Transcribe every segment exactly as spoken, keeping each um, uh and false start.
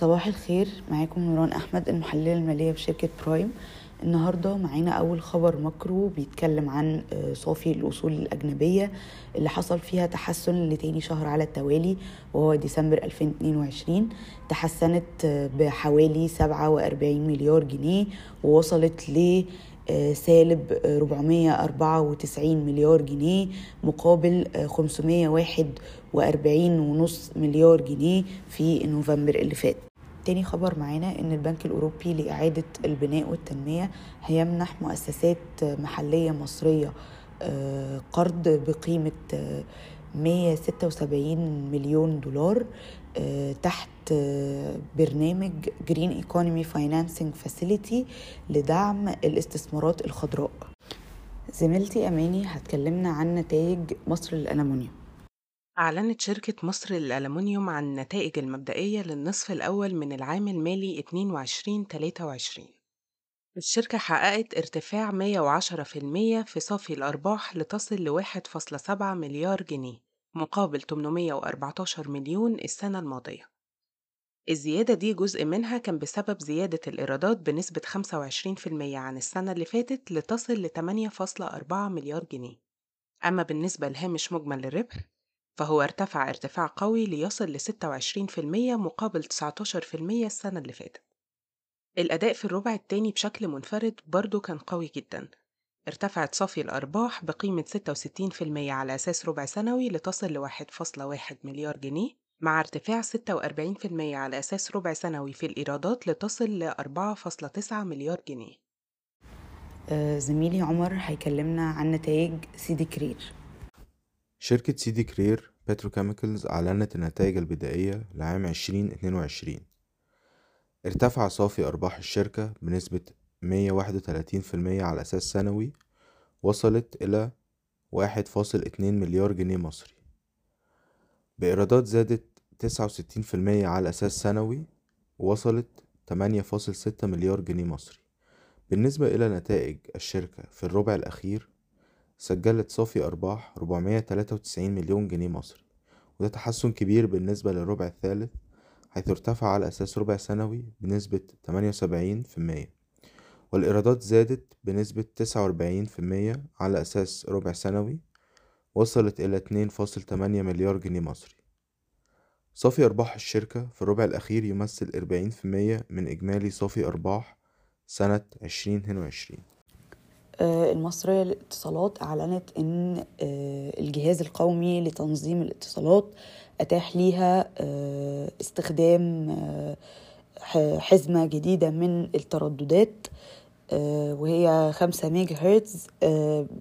صباح الخير، معاكم نوران احمد المحلله الماليه بشركه برايم. النهارده معانا اول خبر ماكرو بيتكلم عن صافي الاصول الاجنبيه اللي حصل فيها تحسن لتاني شهر على التوالي وهو ديسمبر ألفين واثنين وعشرين، تحسنت بحوالي سبعة وأربعين مليار جنيه ووصلت ل سالب أربعمية وأربعة وتسعين مليار جنيه مقابل خمسمية وواحد وأربعين ونص مليار جنيه في نوفمبر اللي فات. تاني خبر معانا ان البنك الأوروبي لإعادة البناء والتنمية هيمنح مؤسسات محلية مصرية قرض بقيمة مية وستة وسبعين مليون دولار تحت برنامج جرين ايكونومي فاينانسينج فاسيليتي لدعم الاستثمارات الخضراء. زميلتي اماني هتكلمنا عن نتائج مصر للألومنيوم. أعلنت شركة مصر للألومنيوم عن النتائج المبدئية للنصف الأول من العام المالي اثنين وعشرين ثلاثة وعشرين. الشركة حققت ارتفاع مية وعشرة بالمية في صافي الأرباح لتصل ل واحد فاصلة سبعة مليار جنيه مقابل ثمانمية وأربعتاشر مليون السنة الماضية. الزيادة دي جزء منها كان بسبب زيادة الإيرادات بنسبة خمسة وعشرين بالمية عن السنة اللي فاتت لتصل ل ثمانية فاصلة أربعة مليار جنيه. أما بالنسبة لهامش مجمل الربح فهو ارتفع ارتفاع قوي ليصل ل ستة وعشرين بالمية مقابل تسعتاشر بالمية السنة اللي فاتت. الأداء في الربع الثاني بشكل منفرد برضو كان قوي جدا، ارتفعت صافي الأرباح بقيمة ستة وستين بالمية على أساس ربع سنوي لتصل ل واحد فاصلة واحد مليار جنيه مع ارتفاع ستة وأربعين بالمية على أساس ربع سنوي في الإيرادات لتصل ل أربعة فاصلة تسعة مليار جنيه. آه زميلي عمر هيكلمنا عن نتائج سيدي كرير. شركة سيدي كرير بتروكيميكالز أعلنت النتائج البدائية لعام عشرين اثنين وعشرين. ارتفع صافي أرباح الشركة بنسبة مية وواحد وثلاثين بالمية على أساس سنوي وصلت إلى واحد فاصلة اتنين مليار جنيه مصري. بإيرادات زادت تسعة وستين بالمية على أساس سنوي ووصلت ثمانية فاصلة ستة مليار جنيه مصري. بالنسبة إلى نتائج الشركة في الربع الأخير، سجلت صافي أرباح أربعمية وثلاثة وتسعين مليون جنيه مصري، وده تحسن كبير بالنسبة للربع الثالث حيث ارتفع على أساس ربع سنوي بنسبة ثمانية وسبعين بالمية، والإيرادات زادت بنسبة تسعة وأربعين بالمية على أساس ربع سنوي وصلت إلى اثنين فاصلة ثمانية مليار جنيه مصري. صافي أرباح الشركة في الربع الأخير يمثل أربعين بالمية من إجمالي صافي أرباح سنة عشرين اثنين وعشرين. المصريه للاتصالات أعلنت أن الجهاز القومي لتنظيم الاتصالات أتاح ليها استخدام حزمة جديدة من الترددات وهي خمسة ميجا هرتز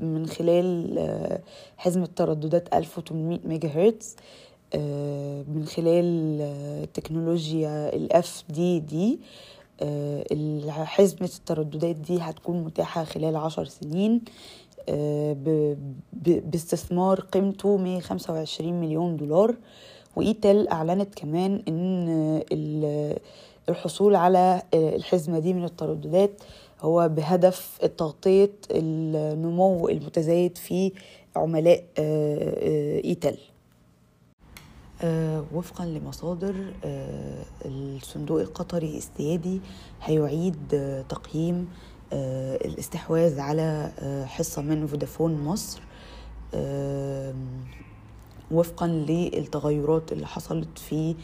من خلال حزمة ترددات ألف وثمانمية ميجا هرتز من خلال تكنولوجيا الاف دي دي. حزمة الترددات دي هتكون متاحة خلال عشر سنين باستثمار قيمته مية وخمسة وعشرين مليون دولار. وإيتل أعلنت كمان أن الحصول على الحزمة دي من الترددات هو بهدف تغطية النمو المتزايد في عملاء إيتل. آه وفقا لمصادر آه الصندوق القطري السيادي هيعيد آه تقييم آه الاستحواذ على آه حصة من فودافون مصر آه وفقا للتغيرات اللي حصلت في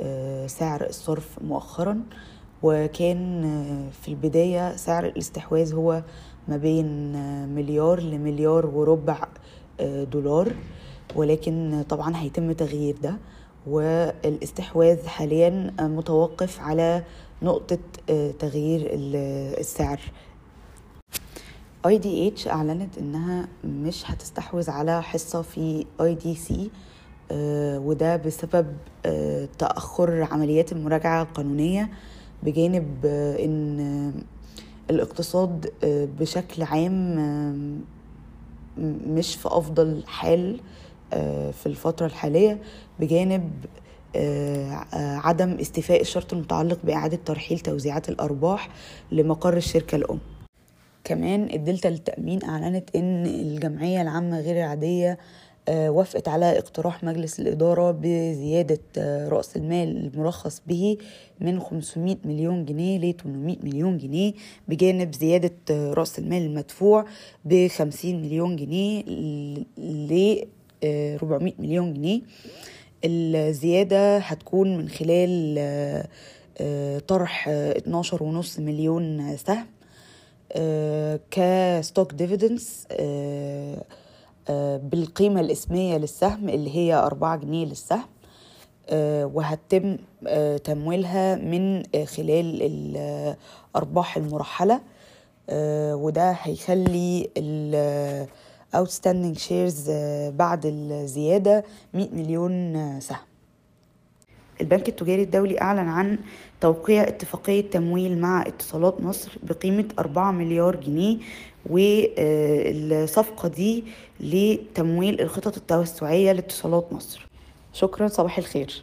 آه سعر الصرف مؤخرا. وكان آه في البداية سعر الاستحواذ هو ما بين آه مليار لمليار وربع آه دولار، ولكن طبعا هيتم تغيير ده، والاستحواذ حاليا متوقف على نقطة تغيير السعر. آي دي إتش أعلنت إنها مش هتستحوذ على حصة في آي دي سي وده بسبب تأخر عمليات المراجعة القانونية، بجانب إن الاقتصاد بشكل عام مش في أفضل حال في الفترة الحالية، بجانب عدم استيفاء الشرط المتعلق بإعادة ترحيل توزيعات الأرباح لمقر الشركة الأم. كمان الدلتا للتأمين أعلنت أن الجمعية العامة غير العادية وافقت على اقتراح مجلس الإدارة بزيادة رأس المال المرخص به من خمسمائة مليون جنيه ل ثمانمائة مليون جنيه، بجانب زيادة رأس المال المدفوع ب خمسين مليون جنيه ل أربعمائة مليون جنيه. الزيادة هتكون من خلال طرح اثنا عشر فاصلة خمسة مليون سهم كستوك ديفيدنس بالقيمة الإسمية للسهم اللي هي أربعة جنيه للسهم، وهتم تمويلها من خلال الأرباح المرحلة، وده هيخلي outstanding shares بعد الزيادة مائة مليون سهم. البنك التجاري الدولي أعلن عن توقيع اتفاقية تمويل مع اتصالات مصر بقيمة أربعة مليار جنيه، والصفقة دي لتمويل الخطط التوسعية لاتصالات مصر. شكرا، صباح الخير.